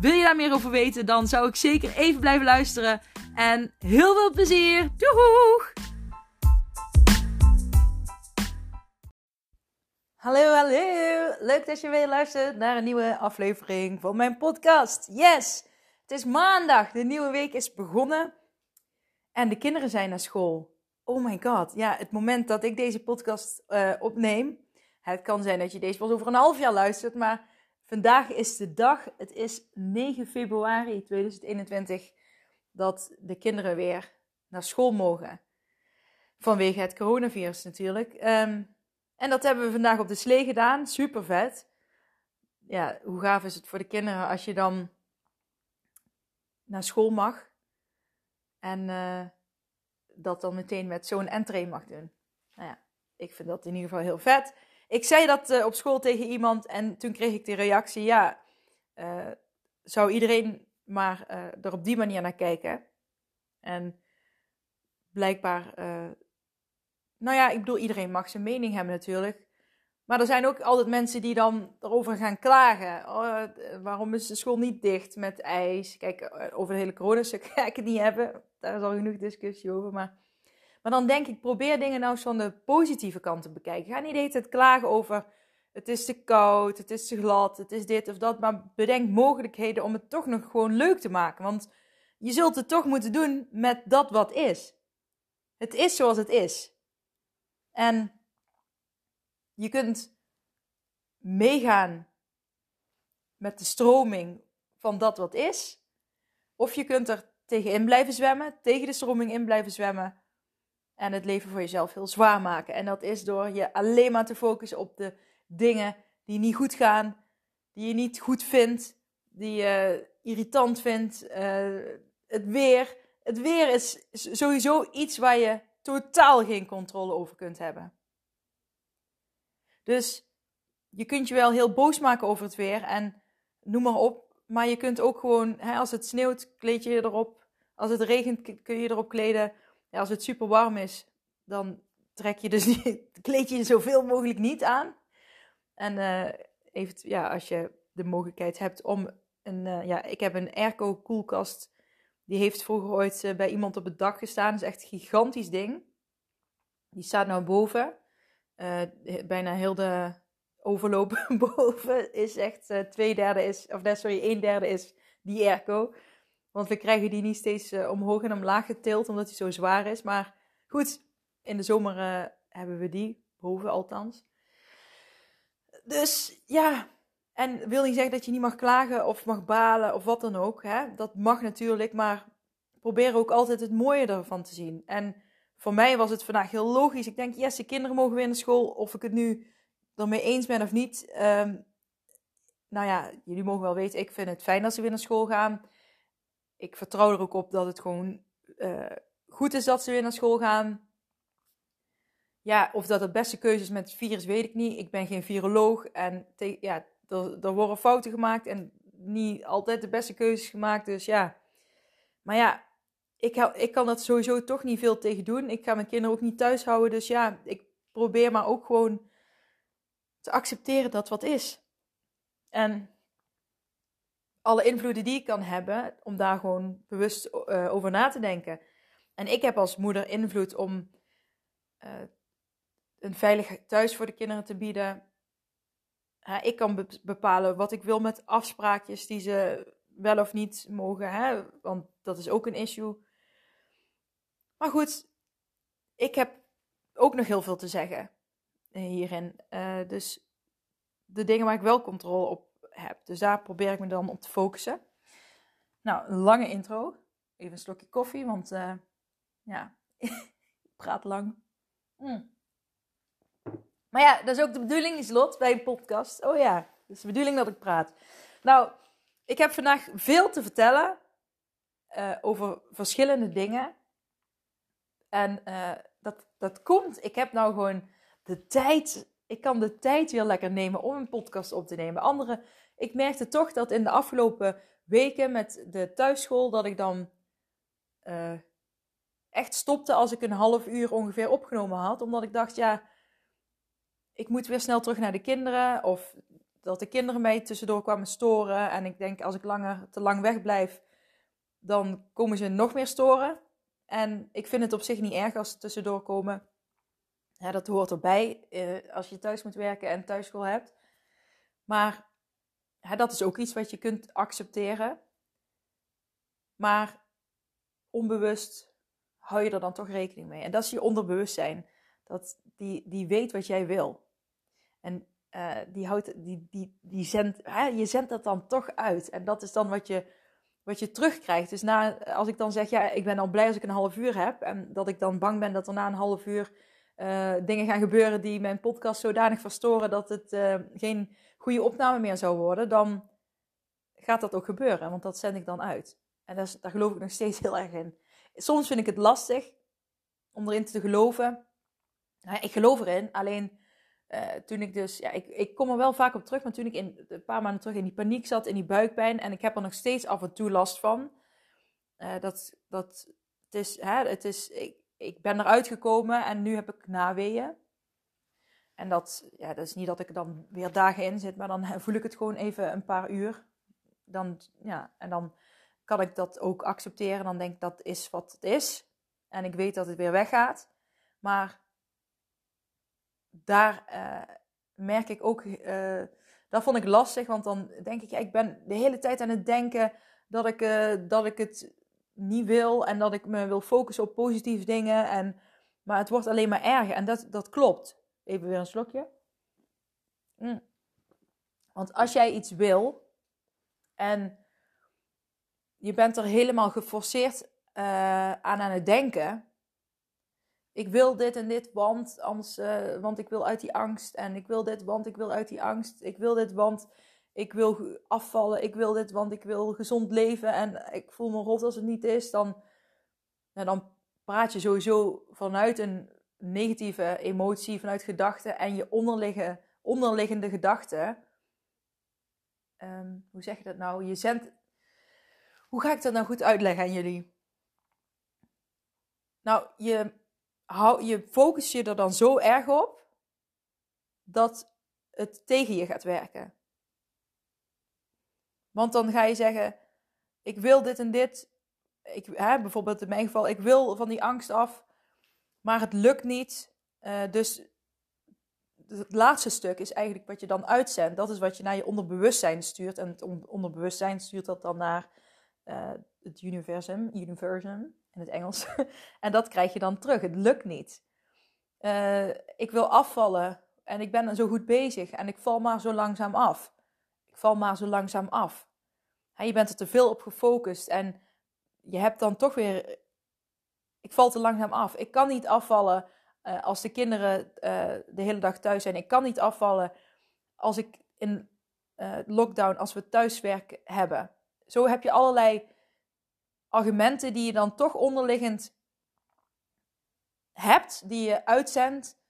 Wil je daar meer over weten, dan zou ik zeker even blijven luisteren. En heel veel plezier! Doeg! Hallo, hallo! Leuk dat je weer luistert naar een nieuwe aflevering van mijn podcast. Yes! Het is maandag, de nieuwe week is begonnen en de kinderen zijn naar school. Oh my god, ja, het moment dat ik deze podcast opneem. Het kan zijn dat je deze pas over een half jaar luistert, maar vandaag is de dag. Het is 9 februari 2021 dat de kinderen weer naar school mogen. Vanwege het coronavirus natuurlijk. En dat hebben we vandaag op de slee gedaan. Super vet. Ja, hoe gaaf is het voor de kinderen als je dan naar school mag. En dat dan meteen met zo'n entree mag doen. Nou ja, ik vind dat in ieder geval heel vet. Ik zei dat op school tegen iemand en toen kreeg ik de reactie, ja, zou iedereen maar er op die manier naar kijken? En blijkbaar, nou ja, ik bedoel, iedereen mag zijn mening hebben natuurlijk. Maar er zijn ook altijd mensen die dan erover gaan klagen. Oh, waarom is de school niet dicht met ijs? Kijk, over de hele coronastuk ga ik het niet hebben. Daar is al genoeg discussie over, maar dan denk ik, probeer dingen nou eens van de positieve kant te bekijken. Ga niet de hele tijd klagen over, het is te koud, het is te glad, het is dit of dat. Maar bedenk mogelijkheden om het toch nog gewoon leuk te maken. Want je zult het toch moeten doen met dat wat is. Het is zoals het is. En je kunt meegaan met de stroming van dat wat is. Of je kunt er tegenin blijven zwemmen, tegen de stroming in blijven zwemmen. En het leven voor jezelf heel zwaar maken. En dat is door je alleen maar te focussen op de dingen die niet goed gaan. Die je niet goed vindt. Die je irritant vindt. Het weer. Het weer is sowieso iets waar je totaal geen controle over kunt hebben. Dus je kunt je wel heel boos maken over het weer. En noem maar op. Maar je kunt ook gewoon, hè, als het sneeuwt, kleed je je erop. Als het regent, kun je je erop kleden. Ja, als het super warm is, dan trek je dus niet, kleed je zoveel mogelijk niet aan. En als je de mogelijkheid hebt om ik heb een airco koelkast. Die heeft vroeger ooit bij iemand op het dak gestaan. Dat is echt een gigantisch ding. Die staat nou boven. Bijna heel de overloop boven is echt 1/3 is die airco. Want we krijgen die niet steeds omhoog en omlaag getild, omdat die zo zwaar is. Maar goed, in de zomer hebben we die, boven althans. Dus ja, en wil niet zeggen dat je niet mag klagen of mag balen of wat dan ook. Hè? Dat mag natuurlijk, maar probeer ook altijd het mooie ervan te zien. En voor mij was het vandaag heel logisch. Ik denk, yes, de kinderen mogen weer naar school. Of ik het nu ermee eens ben of niet. Nou ja, jullie mogen wel weten, ik vind het fijn dat ze weer naar school gaan. Ik vertrouw er ook op dat het gewoon goed is dat ze weer naar school gaan. Ja, of dat het beste keuze is met het virus, weet ik niet. Ik ben geen viroloog en er worden fouten gemaakt en niet altijd de beste keuzes gemaakt. Dus ja, maar ja, ik kan dat sowieso toch niet veel tegen doen. Ik ga mijn kinderen ook niet thuis houden. Dus ja, ik probeer maar ook gewoon te accepteren dat wat is. En alle invloeden die ik kan hebben, om daar gewoon bewust over na te denken. En ik heb als moeder invloed om een veilig thuis voor de kinderen te bieden. Ik kan bepalen wat ik wil met afspraakjes die ze wel of niet mogen. Hè? Want dat is ook een issue. Maar goed, ik heb ook nog heel veel te zeggen hierin. Dus de dingen waar ik wel controle op heb. Dus daar probeer ik me dan op te focussen. Nou, een lange intro. Even een slokje koffie, want ik praat lang. Maar ja, dat is ook de bedoeling, Lieselot, bij een podcast. Oh ja, dat is de bedoeling dat ik praat. Nou, ik heb vandaag veel te vertellen over verschillende dingen. En dat komt. Ik heb nou gewoon de tijd. Ik kan de tijd weer lekker nemen om een podcast op te nemen. Ik merkte toch dat in de afgelopen weken met de thuisschool, dat ik dan echt stopte als ik een half uur ongeveer opgenomen had. Omdat ik dacht, ja, ik moet weer snel terug naar de kinderen. Of dat de kinderen mij tussendoor kwamen storen. En ik denk, als ik te lang wegblijf, dan komen ze nog meer storen. En ik vind het op zich niet erg als ze tussendoor komen. Ja, dat hoort erbij als je thuis moet werken en thuisschool hebt. Maar ja, dat is ook iets wat je kunt accepteren. Maar onbewust hou je er dan toch rekening mee. En dat is je onderbewustzijn. Dat die weet wat jij wil. En je zendt dat dan toch uit. En dat is dan wat je terugkrijgt. Dus als ik dan zeg, ja, ik ben al blij als ik een half uur heb. En dat ik dan bang ben dat er na een half uur dingen gaan gebeuren die mijn podcast zodanig verstoren dat het geen goede opname meer zou worden. Dan gaat dat ook gebeuren, want dat zend ik dan uit. En daar geloof ik nog steeds heel erg in. Soms vind ik het lastig om erin te geloven. Nou ja, ik geloof erin, alleen toen ik dus... Ja, ik kom er wel vaak op terug, maar toen ik een paar maanden terug in die paniek zat, in die buikpijn, en ik heb er nog steeds af en toe last van. Ik ben eruit gekomen en nu heb ik naweeën. En dat is niet dat ik dan weer dagen in zit, maar dan voel ik het gewoon even een paar uur. En dan kan ik dat ook accepteren. Dan denk ik, dat is wat het is. En ik weet dat het weer weggaat. Maar daar merk ik ook... dat vond ik lastig, want dan denk ik... Ja, ik ben de hele tijd aan het denken dat ik het niet wil en dat ik me wil focussen op positieve dingen. Maar het wordt alleen maar erger. En dat klopt. Even weer een slokje. Want als jij iets wil en je bent er helemaal geforceerd aan het denken. Ik wil dit en dit, want anders, want ik wil uit die angst. En ik wil dit, want ik wil uit die angst. Ik wil dit, want ik wil afvallen. Ik wil dit, want ik wil gezond leven. En ik voel me rot als het niet is. Dan praat je sowieso vanuit een negatieve emotie, vanuit gedachten. En je onderliggende gedachten. Hoe zeg je dat nou? Hoe ga ik dat nou goed uitleggen aan jullie? Nou, je focus je er dan zo erg op dat het tegen je gaat werken. Want dan ga je zeggen, ik wil dit en dit. Bijvoorbeeld in mijn geval, ik wil van die angst af, maar het lukt niet. Dus het laatste stuk is eigenlijk wat je dan uitzendt. Dat is wat je naar je onderbewustzijn stuurt. En het onderbewustzijn stuurt dat dan naar het universum in het Engels. En dat krijg je dan terug. Het lukt niet. Ik wil afvallen en ik ben zo goed bezig en ik val maar zo langzaam af. Je bent er te veel op gefocust en je hebt dan toch weer... Ik val te langzaam af. Ik kan niet afvallen als de kinderen de hele dag thuis zijn. Ik kan niet afvallen als ik in lockdown, als we thuiswerk hebben. Zo heb je allerlei argumenten die je dan toch onderliggend hebt, die je uitzendt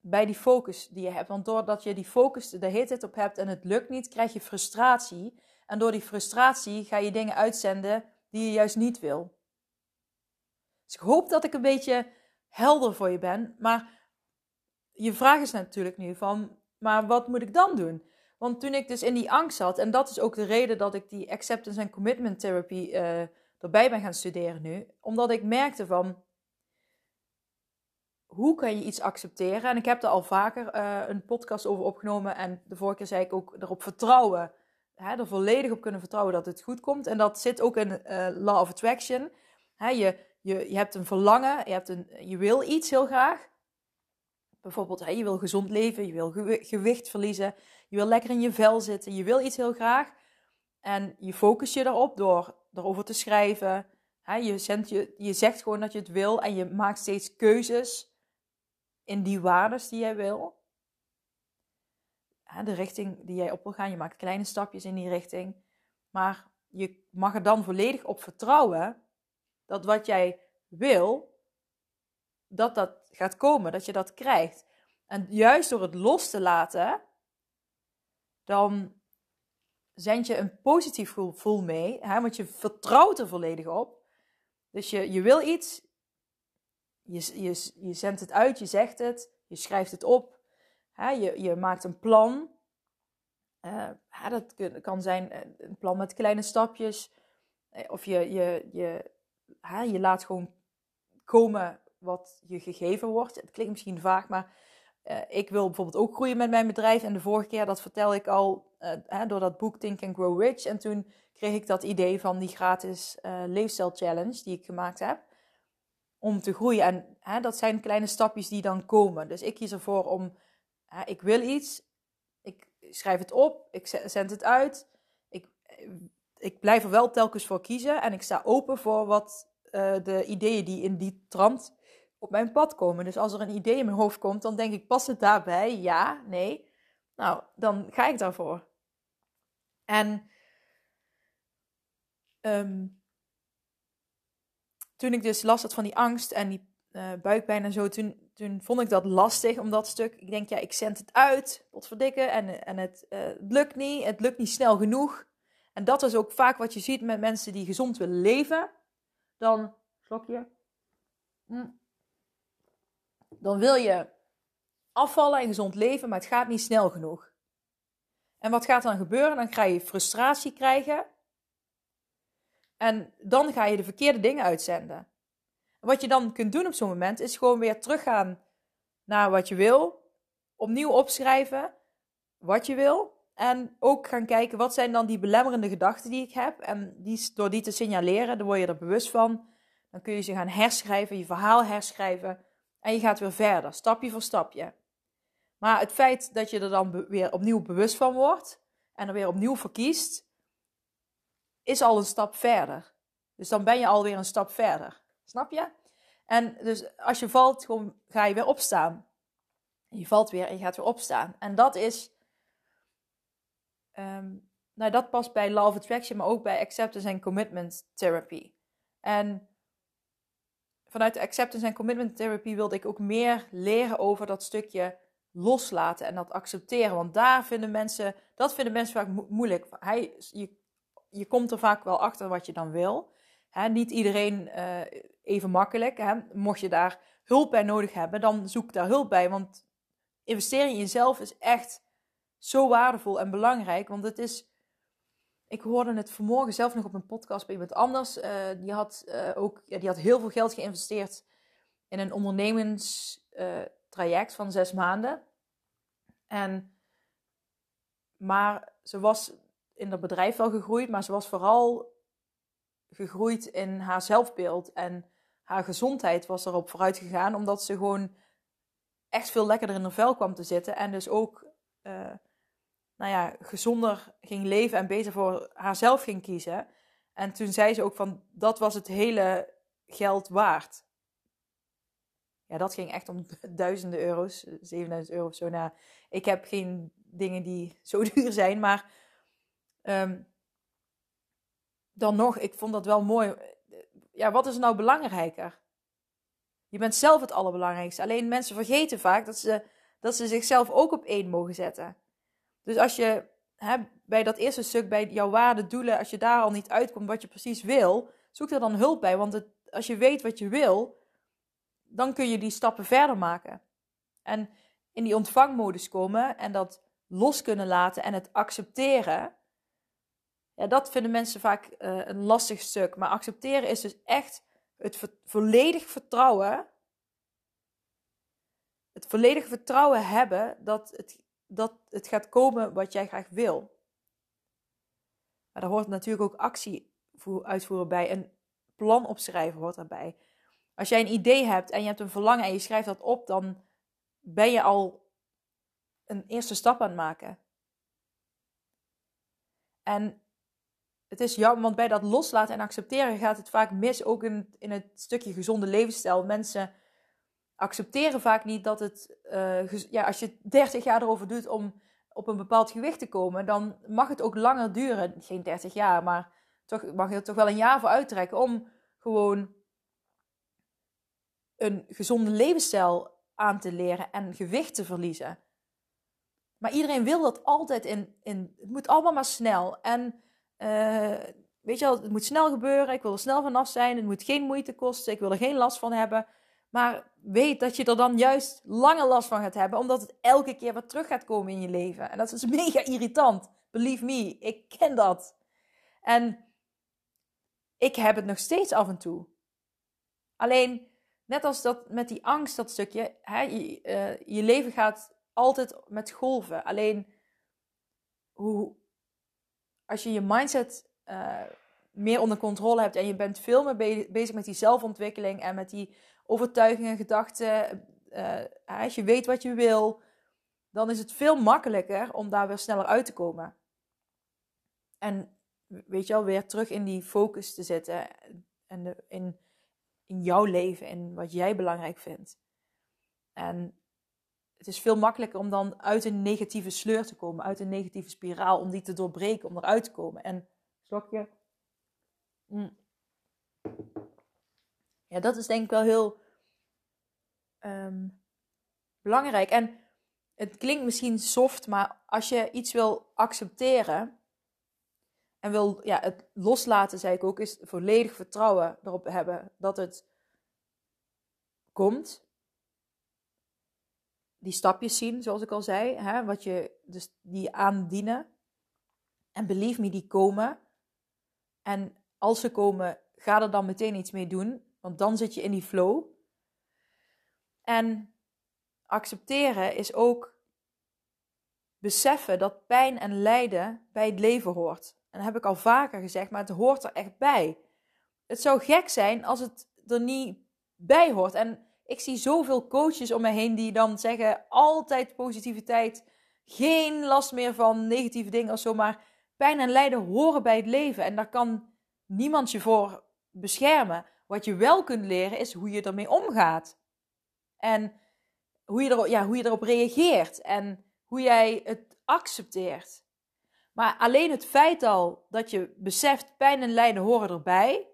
bij die focus die je hebt. Want doordat je die focus de hele tijd op hebt en het lukt niet, krijg je frustratie. En door die frustratie ga je dingen uitzenden die je juist niet wil. Dus ik hoop dat ik een beetje helder voor je ben. Maar je vraag is natuurlijk nu van, maar wat moet ik dan doen? Want toen ik dus in die angst zat, en dat is ook de reden dat ik die Acceptance and Commitment Therapy erbij ben gaan studeren nu. Omdat ik merkte van, hoe kan je iets accepteren? En ik heb er al vaker een podcast over opgenomen. En de vorige keer zei ik ook erop vertrouwen. Er volledig op kunnen vertrouwen dat het goed komt. En dat zit ook in Law of Attraction. Je hebt een verlangen. Je wil iets heel graag. Bijvoorbeeld, je wil gezond leven. Je wil gewicht verliezen. Je wil lekker in je vel zitten. Je wil iets heel graag. En je focus je erop door erover te schrijven. Je zegt gewoon dat je het wil. En je maakt steeds keuzes in die waardes die jij wil. De richting die jij op wil gaan. Je maakt kleine stapjes in die richting. Maar je mag er dan volledig op vertrouwen dat wat jij wil, dat dat gaat komen, dat je dat krijgt. En juist door het los te laten, dan zend je een positief gevoel mee, hè? Want je vertrouwt er volledig op. Dus je wil iets, je zendt het uit, je zegt het, je schrijft het op, hè? Je maakt een plan. Dat kan zijn een plan met kleine stapjes. Of je laat gewoon komen wat je gegeven wordt. Het klinkt misschien vaag, maar ik wil bijvoorbeeld ook groeien met mijn bedrijf. En de vorige keer, dat vertel ik al, door dat boek Think and Grow Rich. En toen kreeg ik dat idee van die gratis leefstijl challenge die ik gemaakt heb. Om te groeien. En dat zijn kleine stapjes die dan komen. Dus ik kies ervoor om, ik wil iets. Ik schrijf het op. Ik zend het uit. Ik blijf er wel telkens voor kiezen. En ik sta open voor wat de ideeën die in die trant op mijn pad komen. Dus als er een idee in mijn hoofd komt, dan denk ik, past het daarbij? Ja, nee? Nou, dan ga ik daarvoor. En toen ik dus last had van die angst en die buikpijn en zo, toen vond ik dat lastig om dat stuk. Ik denk, ja, ik zend het uit, potverdikke, en het lukt niet snel genoeg. En dat is ook vaak wat je ziet met mensen die gezond willen leven. Dan, slokje, dan wil je afvallen en gezond leven, maar het gaat niet snel genoeg. En wat gaat dan gebeuren? Dan ga je frustratie krijgen. En dan ga je de verkeerde dingen uitzenden. En wat je dan kunt doen op zo'n moment, is gewoon weer teruggaan naar wat je wil. Opnieuw opschrijven wat je wil. En ook gaan kijken, wat zijn dan die belemmerende gedachten die ik heb? En door die te signaleren, dan word je er bewust van. Dan kun je ze gaan herschrijven, je verhaal herschrijven. En je gaat weer verder, stapje voor stapje. Maar het feit dat je er dan weer opnieuw bewust van wordt. En er weer opnieuw voor kiest. Is al een stap verder. Dus dan ben je alweer een stap verder. Snap je? En dus als je valt, ga je weer opstaan. Je valt weer en je gaat weer opstaan. En dat is... dat past bij Law of Attraction, maar ook bij Acceptance and Commitment Therapy. En vanuit de Acceptance and Commitment Therapy wilde ik ook meer leren over dat stukje loslaten en dat accepteren. Want dat vinden mensen vaak moeilijk. Je komt er vaak wel achter wat je dan wil. Niet iedereen even makkelijk. Mocht je daar hulp bij nodig hebben, dan zoek daar hulp bij. Want investeren in jezelf is echt... zo waardevol en belangrijk, want het is... Ik hoorde het vanmorgen zelf nog op een podcast bij iemand anders. Die had heel veel geld geïnvesteerd in een ondernemenstraject van 6 maanden. Maar ze was in dat bedrijf wel gegroeid, maar ze was vooral gegroeid in haar zelfbeeld. En haar gezondheid was erop vooruit gegaan, omdat ze gewoon echt veel lekkerder in haar vel kwam te zitten. En dus ook... gezonder ging leven en beter voor haarzelf ging kiezen. En toen zei ze ook van, dat was het hele geld waard. Ja, dat ging echt om duizenden euro's, 7000 euro of zo. Nou, ik heb geen dingen die zo duur zijn, maar dan nog, ik vond dat wel mooi. Ja, wat is nou belangrijker? Je bent zelf het allerbelangrijkste. Alleen mensen vergeten vaak dat ze zichzelf ook op 1 mogen zetten. Dus als je bij dat eerste stuk, bij jouw waarden, doelen... als je daar al niet uitkomt wat je precies wil... zoek er dan hulp bij. Want als je weet wat je wil... dan kun je die stappen verder maken. En in die ontvangmodus komen... en dat los kunnen laten en het accepteren... ja, dat vinden mensen vaak een lastig stuk. Maar accepteren is dus echt het volledig vertrouwen... Het volledige vertrouwen hebben dat het gaat komen wat jij graag wil. Maar daar hoort natuurlijk ook actie uitvoeren bij. Een plan opschrijven hoort daarbij. Als jij een idee hebt en je hebt een verlangen en je schrijft dat op, dan ben je al een eerste stap aan het maken. En het is jammer, want bij dat loslaten en accepteren gaat het vaak mis. Ook in het stukje gezonde levensstijl. Mensen... accepteren vaak niet dat het... als je 30 jaar erover doet om op een bepaald gewicht te komen... dan mag het ook langer duren. Geen 30 jaar, maar toch mag je er toch wel een jaar voor uittrekken... om gewoon een gezonde levensstijl aan te leren en gewicht te verliezen. Maar iedereen wil dat altijd in het moet allemaal maar snel. En weet je wel, het moet snel gebeuren, ik wil er snel vanaf zijn, het moet geen moeite kosten, ik wil er geen last van hebben. Maar weet dat je er dan juist lange last van gaat hebben, omdat het elke keer weer terug gaat komen in je leven. En dat is mega irritant. Believe me, ik ken dat. En ik heb het nog steeds af en toe. Alleen, net als dat met die angst, dat stukje, je leven gaat altijd met golven. Alleen, als je je mindset meer onder controle hebt en je bent veel meer bezig met die zelfontwikkeling en met die overtuigingen, gedachten, als je weet wat je wil, dan is het veel makkelijker om daar weer sneller uit te komen. En weet je wel, weer terug in die focus te zitten en in jouw leven en wat jij belangrijk vindt. En het is veel makkelijker om dan uit een negatieve sleur te komen, uit een negatieve spiraal, om die te doorbreken, om eruit te komen. En slokje. Ja, dat is denk ik wel heel belangrijk. En het klinkt misschien soft, maar als je iets wil accepteren en wil het loslaten, zei ik ook, is volledig vertrouwen erop hebben dat het komt. Die stapjes zien, zoals ik al zei, wat je dus die aandienen. En believe me, die komen. En als ze komen, ga er dan meteen iets mee doen. Want dan zit je in die flow. En accepteren is ook beseffen dat pijn en lijden bij het leven hoort. En dat heb ik al vaker gezegd, maar het hoort er echt bij. Het zou gek zijn als het er niet bij hoort. En ik zie zoveel coaches om me heen die dan zeggen, altijd positiviteit, geen last meer van negatieve dingen of zo. Maar pijn en lijden horen bij het leven. En daar kan niemand je voor beschermen. Wat je wel kunt leren is hoe je ermee omgaat. En hoe je erop reageert. En hoe jij het accepteert. Maar alleen het feit al dat je beseft, pijn en lijden horen erbij.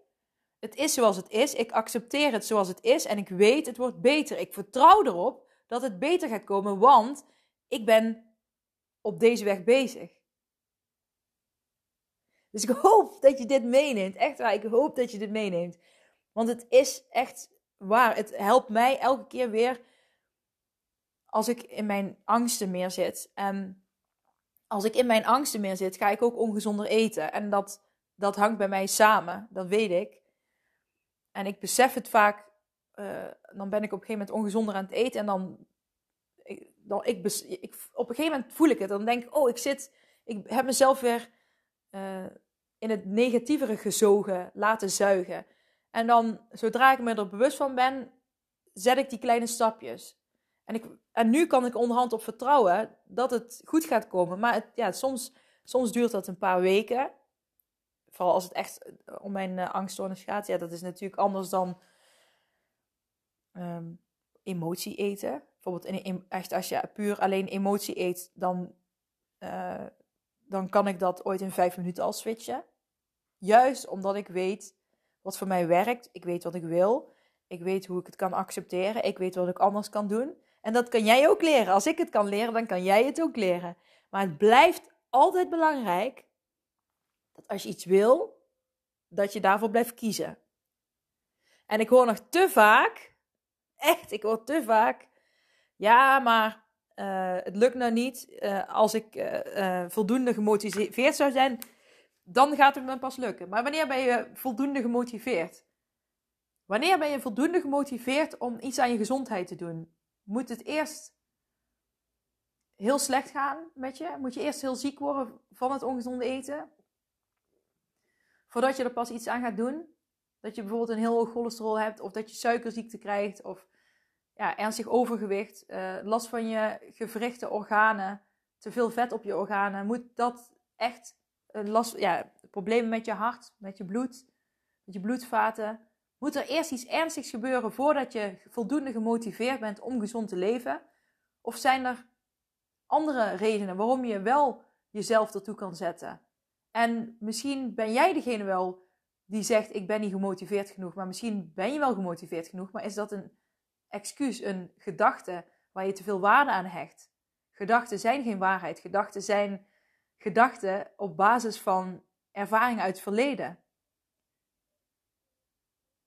Het is zoals het is. Ik accepteer het zoals het is. En ik weet, het wordt beter. Ik vertrouw erop dat het beter gaat komen. Want ik ben op deze weg bezig. Dus ik hoop dat je dit meeneemt. Echt waar, ik hoop dat je dit meeneemt. Want het is echt waar. Het helpt mij elke keer weer als ik in mijn angsten meer zit. En als ik in mijn angsten meer zit, ga ik ook ongezonder eten. En dat hangt bij mij samen. Dat weet ik. En ik besef het vaak. Dan ben ik op een gegeven moment ongezonder aan het eten. En op een gegeven moment voel ik het. Dan denk ik, ik heb mezelf weer in het negatievere gezogen, laten zuigen. En dan, zodra ik me er bewust van ben, zet ik die kleine stapjes. En nu kan ik onderhand op vertrouwen dat het goed gaat komen. Maar soms duurt dat een paar weken. Vooral als het echt om mijn angststoornis gaat. Ja, dat is natuurlijk anders dan emotie eten. Bijvoorbeeld echt als je puur alleen emotie eet, dan kan ik dat ooit in 5 minuten al switchen. Juist omdat ik weet wat voor mij werkt. Ik weet wat ik wil. Ik weet hoe ik het kan accepteren. Ik weet wat ik anders kan doen. En dat kan jij ook leren. Als ik het kan leren, dan kan jij het ook leren. Maar het blijft altijd belangrijk dat als je iets wil, dat je daarvoor blijft kiezen. En ik hoor nog te vaak, echt, ja, maar het lukt nou niet. Als ik voldoende gemotiveerd zou zijn, dan gaat het me pas lukken. Maar wanneer ben je voldoende gemotiveerd? Wanneer ben je voldoende gemotiveerd om iets aan je gezondheid te doen? Moet het eerst heel slecht gaan met je? Moet je eerst heel ziek worden van het ongezonde eten? Voordat je er pas iets aan gaat doen? Dat je bijvoorbeeld een heel hoog cholesterol hebt, of dat je suikerziekte krijgt, of ernstig overgewicht, last van je gewrichte organen, te veel vet op je organen. Moet dat echt problemen met je hart, met je bloed, met je bloedvaten. Moet er eerst iets ernstigs gebeuren voordat je voldoende gemotiveerd bent om gezond te leven? Of zijn er andere redenen waarom je wel jezelf ertoe kan zetten? En misschien ben jij degene wel die zegt, ik ben niet gemotiveerd genoeg. Maar misschien ben je wel gemotiveerd genoeg, maar is dat een excuus, een gedachte waar je te veel waarde aan hecht. Gedachten zijn geen waarheid. Gedachten zijn gedachten op basis van ervaring uit het verleden.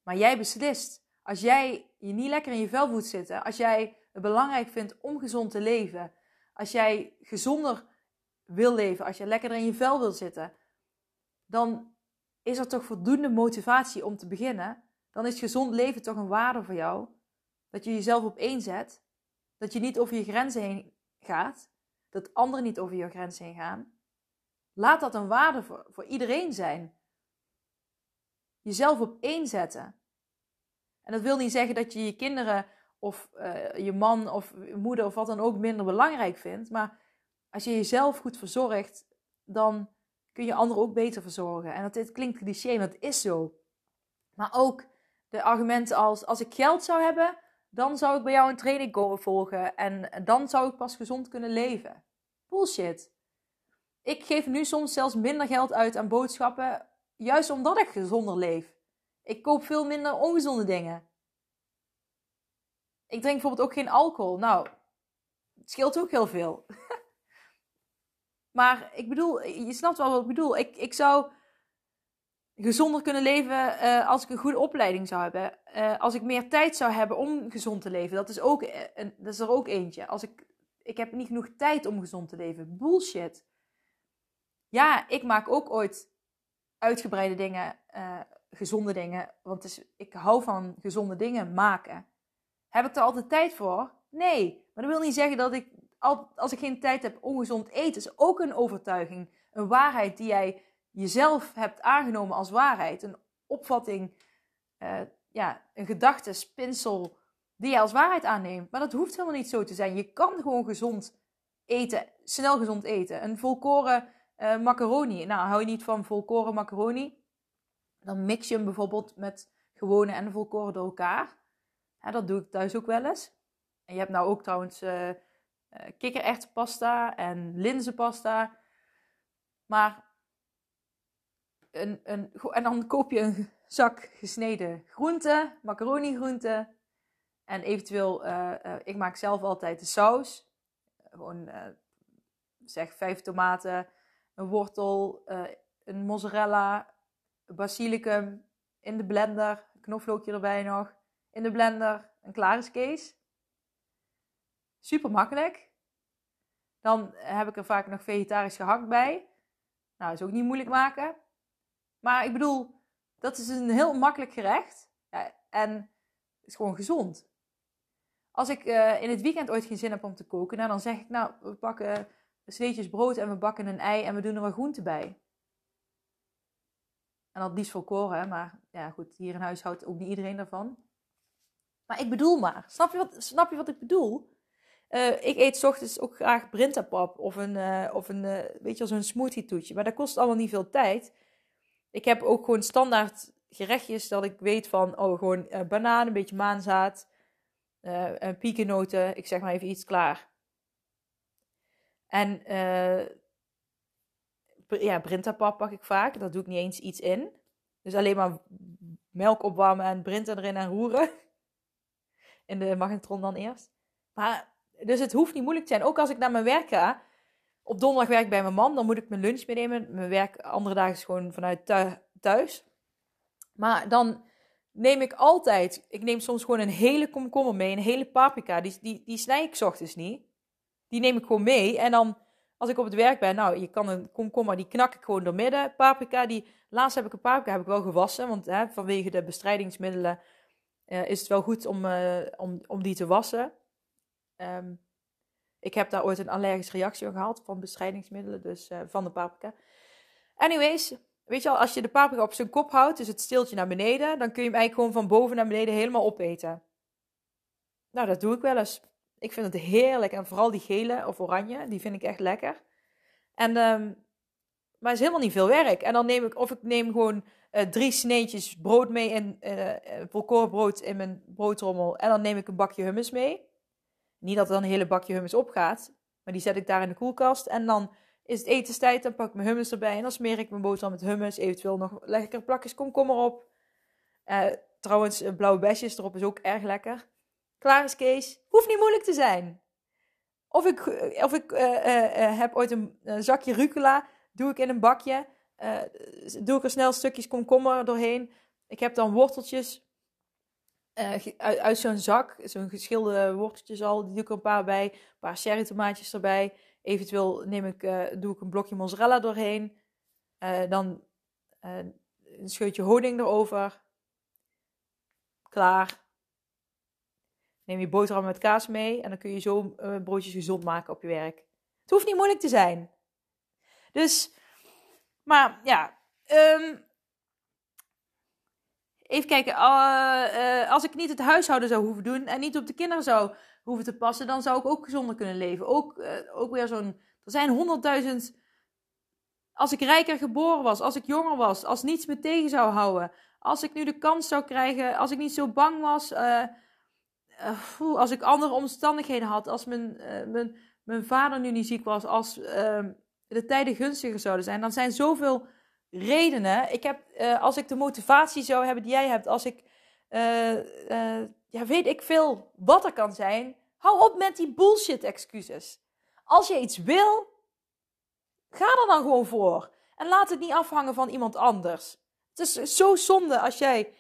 Maar jij beslist. Als jij je niet lekker in je vel voelt zitten, als jij het belangrijk vindt om gezond te leven, als jij gezonder wil leven, als je lekkerder in je vel wil zitten, dan is er toch voldoende motivatie om te beginnen. Dan is gezond leven toch een waarde voor jou. Dat je jezelf op één zet. Dat je niet over je grenzen heen gaat. Dat anderen niet over je grenzen heen gaan. Laat dat een waarde voor iedereen zijn. Jezelf op één zetten. En dat wil niet zeggen dat je je kinderen of je man of moeder of wat dan ook minder belangrijk vindt. Maar als je jezelf goed verzorgt, dan kun je anderen ook beter verzorgen. En dat klinkt cliché, maar dat is zo. Maar ook de argumenten als ik geld zou hebben, dan zou ik bij jou een training komen volgen. En dan zou ik pas gezond kunnen leven. Bullshit. Ik geef nu soms zelfs minder geld uit aan boodschappen, juist omdat ik gezonder leef. Ik koop veel minder ongezonde dingen. Ik drink bijvoorbeeld ook geen alcohol. Nou, het scheelt ook heel veel. Maar ik bedoel, je snapt wel wat ik bedoel. Ik zou gezonder kunnen leven als ik een goede opleiding zou hebben. Als ik meer tijd zou hebben om gezond te leven. Dat is er ook eentje. Als ik heb niet genoeg tijd om gezond te leven. Bullshit. Ja, ik maak ook ooit uitgebreide dingen, gezonde dingen. Want ik hou van gezonde dingen maken. Heb ik er altijd tijd voor? Nee. Maar dat wil niet zeggen dat ik, als ik geen tijd heb, ongezond eten. Is ook een overtuiging. Een waarheid die jij jezelf hebt aangenomen als waarheid. Een opvatting, een gedachtespinsel die jij als waarheid aanneemt. Maar dat hoeft helemaal niet zo te zijn. Je kan gewoon gezond eten, snel gezond eten. Een volkoren macaroni. Nou, hou je niet van volkoren macaroni? Dan mix je hem bijvoorbeeld met gewone en volkoren door elkaar. Ja, dat doe ik thuis ook wel eens. En je hebt nou ook trouwens kikkererwtpasta en linzenpasta. Maar en dan koop je een zak gesneden groenten, macaroni-groenten. En eventueel, ik maak zelf altijd de saus. Gewoon 5 tomaten, een wortel, een mozzarella, basilicum in de blender, knoflookje erbij nog. In de blender, en klaar is Kees. Super makkelijk. Dan heb ik er vaak nog vegetarisch gehakt bij. Nou, dat is ook niet moeilijk maken. Maar ik bedoel, dat is een heel makkelijk gerecht. Ja, en het is gewoon gezond. Als ik in het weekend ooit geen zin heb om te koken, dan zeg ik, nou, we pakken sneetjes brood en we bakken een ei en we doen er wat groenten bij. En dat liefst volkoren, maar ja goed, hier in huis houdt ook niet iedereen daarvan. Maar ik bedoel maar. Snap je wat ik bedoel? Ik eet 's ochtends ook graag brintapap of zo'n smoothie toetje. Maar dat kost allemaal niet veel tijd. Ik heb ook gewoon standaard gerechtjes dat ik weet van, banaan, een beetje maanzaad, piekennoten, ik zeg maar even iets, klaar. En brintapap pak ik vaak, daar doe ik niet eens iets in. Dus alleen maar melk opwarmen en brinta erin en roeren. In de magnetron dan eerst. Maar, dus het hoeft niet moeilijk te zijn. Ook als ik naar mijn werk ga. Op donderdag werk ik bij mijn man. Dan moet ik mijn lunch meenemen. Mijn werk andere dagen is gewoon vanuit thuis. Maar dan neem ik altijd. Ik neem soms gewoon een hele komkommer mee. Een hele paprika. Die snij ik 's ochtends niet. Die neem ik gewoon mee. En dan als ik op het werk ben. Nou, je kan een komkommer. Die knak ik gewoon door midden. Paprika. Laatst heb ik een paprika. Heb ik wel gewassen. Want vanwege de bestrijdingsmiddelen. Is het wel goed om die te wassen. Ik heb daar ooit een allergische reactie op gehad van bestrijdingsmiddelen, dus van de paprika. Anyways, weet je al, als je de paprika op zijn kop houdt, dus het steeltje naar beneden, dan kun je hem eigenlijk gewoon van boven naar beneden helemaal opeten. Nou, dat doe ik wel eens. Ik vind het heerlijk en vooral die gele of oranje, die vind ik echt lekker. Maar het is helemaal niet veel werk. En dan neem ik gewoon 3 sneetjes brood mee in volkorenbrood in mijn broodtrommel. En dan neem ik een bakje hummus mee. Niet dat er dan een hele bakje hummus opgaat. Maar die zet ik daar in de koelkast. En dan is het etenstijd. Dan pak ik mijn hummus erbij. En dan smeer ik mijn boterham met hummus. Eventueel nog lekkere plakjes komkommer op. Trouwens, blauwe besjes erop is ook erg lekker. Klaar is Kees. Hoeft niet moeilijk te zijn. Of ik heb ooit een zakje rucola. Doe ik in een bakje. Doe ik er snel stukjes komkommer doorheen. Ik heb dan worteltjes uit zo'n zak. Zo'n geschilde worteltjes al. Die doe ik er een paar bij. Een paar cherry tomaatjes erbij. Eventueel doe ik een blokje mozzarella doorheen. Dan een scheutje honing erover. Klaar. Neem je boterham met kaas mee. En dan kun je zo broodjes gezond maken op je werk. Het hoeft niet moeilijk te zijn. Dus, maar ja. Even kijken. Als ik niet het huishouden zou hoeven doen. En niet op de kinderen zou hoeven te passen. Dan zou ik ook gezonder kunnen leven. Ook weer zo'n... Er zijn 100.000... Als ik rijker geboren was. Als ik jonger was. Als niets me tegen zou houden. Als ik nu de kans zou krijgen. Als ik niet zo bang was... als ik andere omstandigheden had, als mijn vader nu niet ziek was, als de tijden gunstiger zouden zijn, dan zijn zoveel redenen. Ik heb, als ik de motivatie zou hebben die jij hebt, als ik, weet ik veel wat er kan zijn, hou op met die bullshit excuses. Als je iets wil, ga er dan gewoon voor. En laat het niet afhangen van iemand anders. Het is zo zonde als jij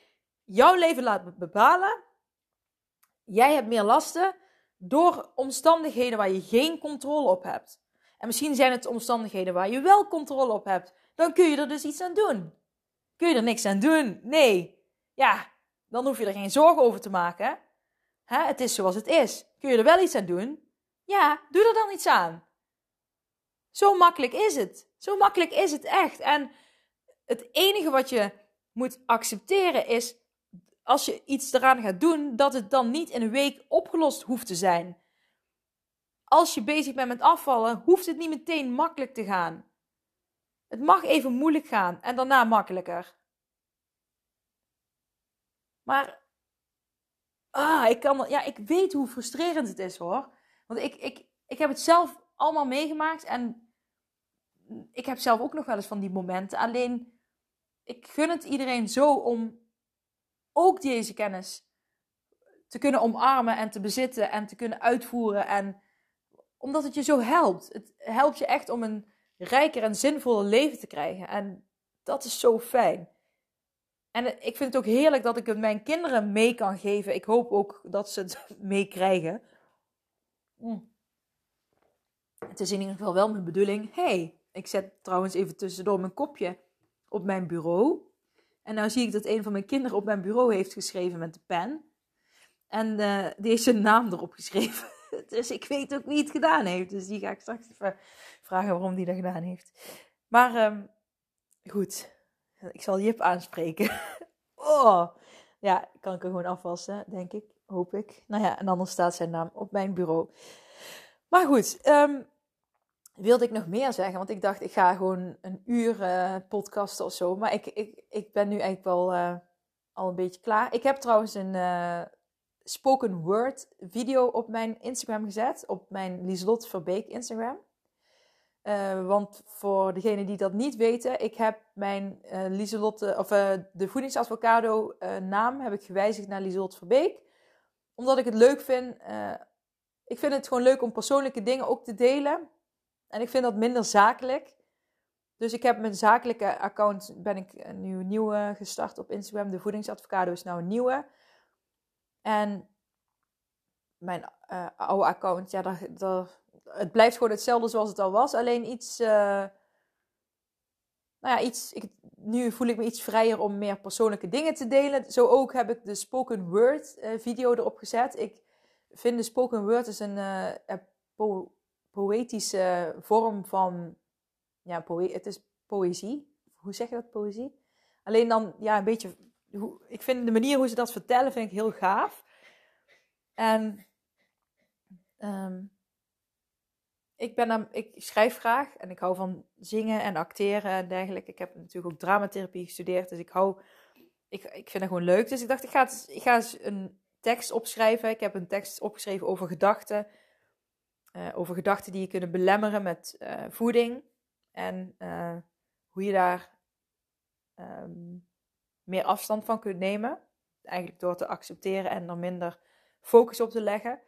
jouw leven laat bepalen. Jij hebt meer lasten door omstandigheden waar je geen controle op hebt. En misschien zijn het omstandigheden waar je wel controle op hebt. Dan kun je er dus iets aan doen. Kun je er niks aan doen? Nee. Ja, dan hoef je er geen zorgen over te maken. Het is zoals het is. Kun je er wel iets aan doen? Ja, doe er dan iets aan. Zo makkelijk is het. Zo makkelijk is het echt. En het enige wat je moet accepteren is... Als je iets eraan gaat doen, dat het dan niet in een week opgelost hoeft te zijn. Als je bezig bent met afvallen, hoeft het niet meteen makkelijk te gaan. Het mag even moeilijk gaan en daarna makkelijker. Maar ik weet hoe frustrerend het is hoor. Want ik heb het zelf allemaal meegemaakt en ik heb zelf ook nog wel eens van die momenten. Alleen, ik gun het iedereen zo om... ook deze kennis te kunnen omarmen en te bezitten en te kunnen uitvoeren. En omdat het je zo helpt. Het helpt je echt om een rijker en zinvoller leven te krijgen. En dat is zo fijn. En ik vind het ook heerlijk dat ik het mijn kinderen mee kan geven. Ik hoop ook dat ze het meekrijgen. Het is in ieder geval wel mijn bedoeling. Ik zet trouwens even tussendoor mijn kopje op mijn bureau. En nou zie ik dat een van mijn kinderen op mijn bureau heeft geschreven met de pen. En die heeft zijn naam erop geschreven. Dus ik weet ook wie het gedaan heeft. Dus die ga ik straks even vragen waarom die dat gedaan heeft. Maar goed, ik zal Jip aanspreken. Ja, kan ik er gewoon afwassen, denk ik. Hoop ik. Nou ja, en anders staat zijn naam op mijn bureau. Maar goed, wilde ik nog meer zeggen, want ik dacht ik ga gewoon een uur podcasten of zo. Maar ik ben nu eigenlijk wel al een beetje klaar. Ik heb trouwens een spoken word video op mijn Instagram gezet. Op mijn Lieselotte Verbeek Instagram. Want voor degenen die dat niet weten, ik heb mijn De Voedingsadvocato naam heb ik gewijzigd naar Lieselotte Verbeek. Omdat ik het leuk vind. Ik vind het gewoon leuk om persoonlijke dingen ook te delen. En ik vind dat minder zakelijk. Dus ik heb mijn zakelijke account, ben ik nu nieuw gestart op Instagram. De Voedingsadvocato is nou een nieuwe. En mijn oude account, ja, het blijft gewoon hetzelfde zoals het al was. Alleen iets, nu voel ik me iets vrijer om meer persoonlijke dingen te delen. Zo ook heb ik de spoken word video erop gezet. Ik vind de spoken word is een... poëtische vorm van... Ja, het is poëzie. Hoe zeg je dat, poëzie? Alleen dan, ja, een beetje... Ik vind de manier hoe ze dat vertellen, vind ik heel gaaf. En... ik schrijf graag. En ik hou van zingen en acteren en dergelijke. Ik heb natuurlijk ook dramatherapie gestudeerd. Dus ik vind het gewoon leuk. Dus ik dacht, ik ga eens een tekst opschrijven. Ik heb een tekst opgeschreven over gedachten... over gedachten die je kunnen belemmeren met voeding. En hoe je daar meer afstand van kunt nemen. Eigenlijk door te accepteren en er minder focus op te leggen.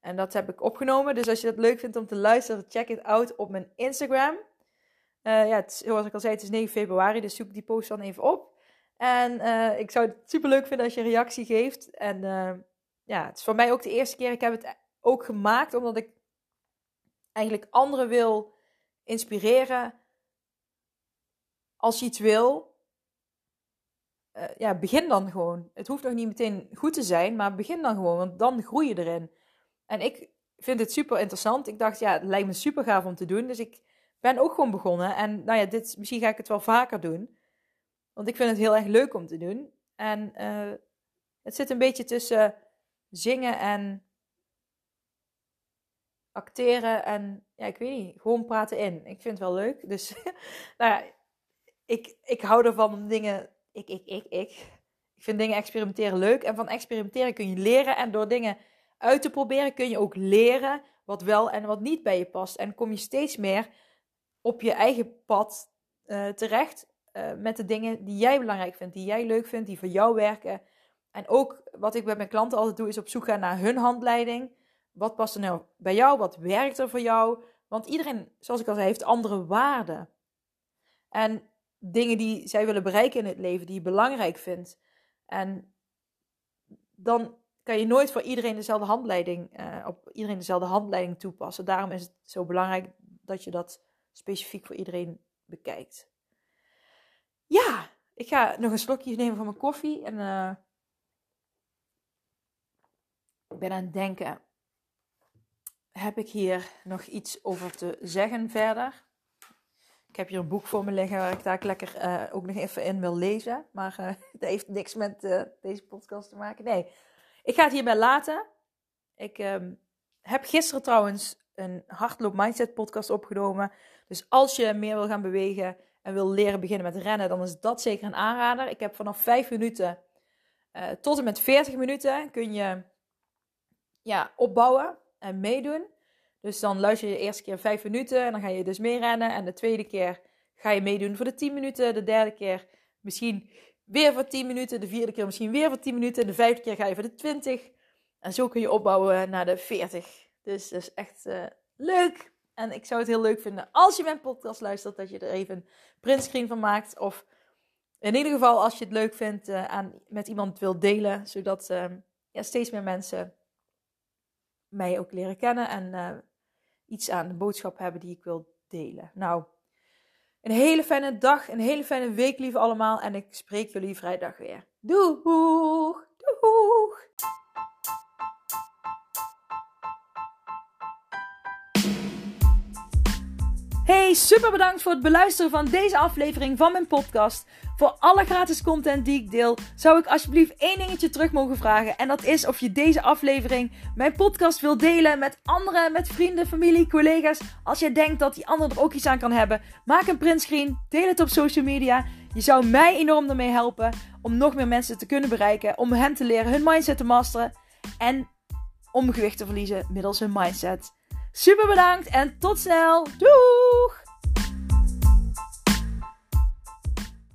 En dat heb ik opgenomen. Dus als je dat leuk vindt om te luisteren, check it out op mijn Instagram. Zoals ik al zei, het is 9 februari, dus zoek die post dan even op. En ik zou het superleuk vinden als je een reactie geeft. En het is voor mij ook de eerste keer. Ik heb het ook gemaakt omdat ik eigenlijk anderen wil inspireren. Als je iets wil, begin dan gewoon. Het hoeft nog niet meteen goed te zijn, maar begin dan gewoon, want dan groei je erin. En ik vind het super interessant. Ik dacht, het lijkt me super gaaf om te doen. Dus ik ben ook gewoon begonnen. En misschien ga ik het wel vaker doen. Want ik vind het heel erg leuk om te doen. En het zit een beetje tussen zingen en acteren en, ik weet niet, gewoon praten in. Ik vind het wel leuk. Dus, ik hou ervan om dingen... Ik vind dingen experimenteren leuk. En van experimenteren kun je leren. En door dingen uit te proberen kun je ook leren wat wel en wat niet bij je past. En kom je steeds meer op je eigen pad terecht met de dingen die jij belangrijk vindt, die jij leuk vindt, die voor jou werken. En ook wat ik bij mijn klanten altijd doe, is op zoek gaan naar hun handleiding. Wat past er nou bij jou? Wat werkt er voor jou? Want iedereen, zoals ik al zei, heeft andere waarden. En dingen die zij willen bereiken in het leven, die je belangrijk vindt. En dan kan je nooit voor iedereen dezelfde handleiding, toepassen. Daarom is het zo belangrijk dat je dat specifiek voor iedereen bekijkt. Ja, ik ga nog een slokje nemen van mijn koffie. En ik ben aan het denken, heb ik hier nog iets over te zeggen verder? Ik heb hier een boek voor me liggen waar ik daar lekker ook nog even in wil lezen. Maar dat heeft niks met deze podcast te maken. Nee, ik ga het hierbij laten. Ik heb gisteren trouwens een Hardloop Mindset podcast opgenomen. Dus als je meer wil gaan bewegen en wil leren beginnen met rennen, dan is dat zeker een aanrader. Ik heb vanaf 5 minuten tot en met 40 minuten kun je opbouwen en meedoen. Dus dan luister je de eerste keer 5 minuten en dan ga je dus mee rennen. En de tweede keer ga je meedoen voor de 10 minuten. De derde keer misschien weer voor 10 minuten. De vierde keer misschien weer voor 10 minuten. De vijfde keer ga je voor de 20. En zo kun je opbouwen naar de 40. Dus dat is echt leuk. En ik zou het heel leuk vinden als je mijn podcast luistert, dat je er even een printscreen van maakt. Of in ieder geval als je het leuk vindt met iemand wilt delen. Zodat steeds meer mensen mij ook leren kennen en iets aan de boodschap hebben die ik wil delen. Nou, een hele fijne dag, een hele fijne week lieve allemaal. En ik spreek jullie vrijdag weer. Doeg! Doeg! Hey, super bedankt voor het beluisteren van deze aflevering van mijn podcast. Voor alle gratis content die ik deel, zou ik alsjeblieft 1 dingetje terug mogen vragen. En dat is of je deze aflevering, mijn podcast, wil delen met anderen, met vrienden, familie, collega's. Als je denkt dat die ander er ook iets aan kan hebben, maak een printscreen, deel het op social media. Je zou mij enorm ermee helpen om nog meer mensen te kunnen bereiken, om hen te leren hun mindset te masteren en om gewicht te verliezen middels hun mindset. Super bedankt en tot snel. Doeg!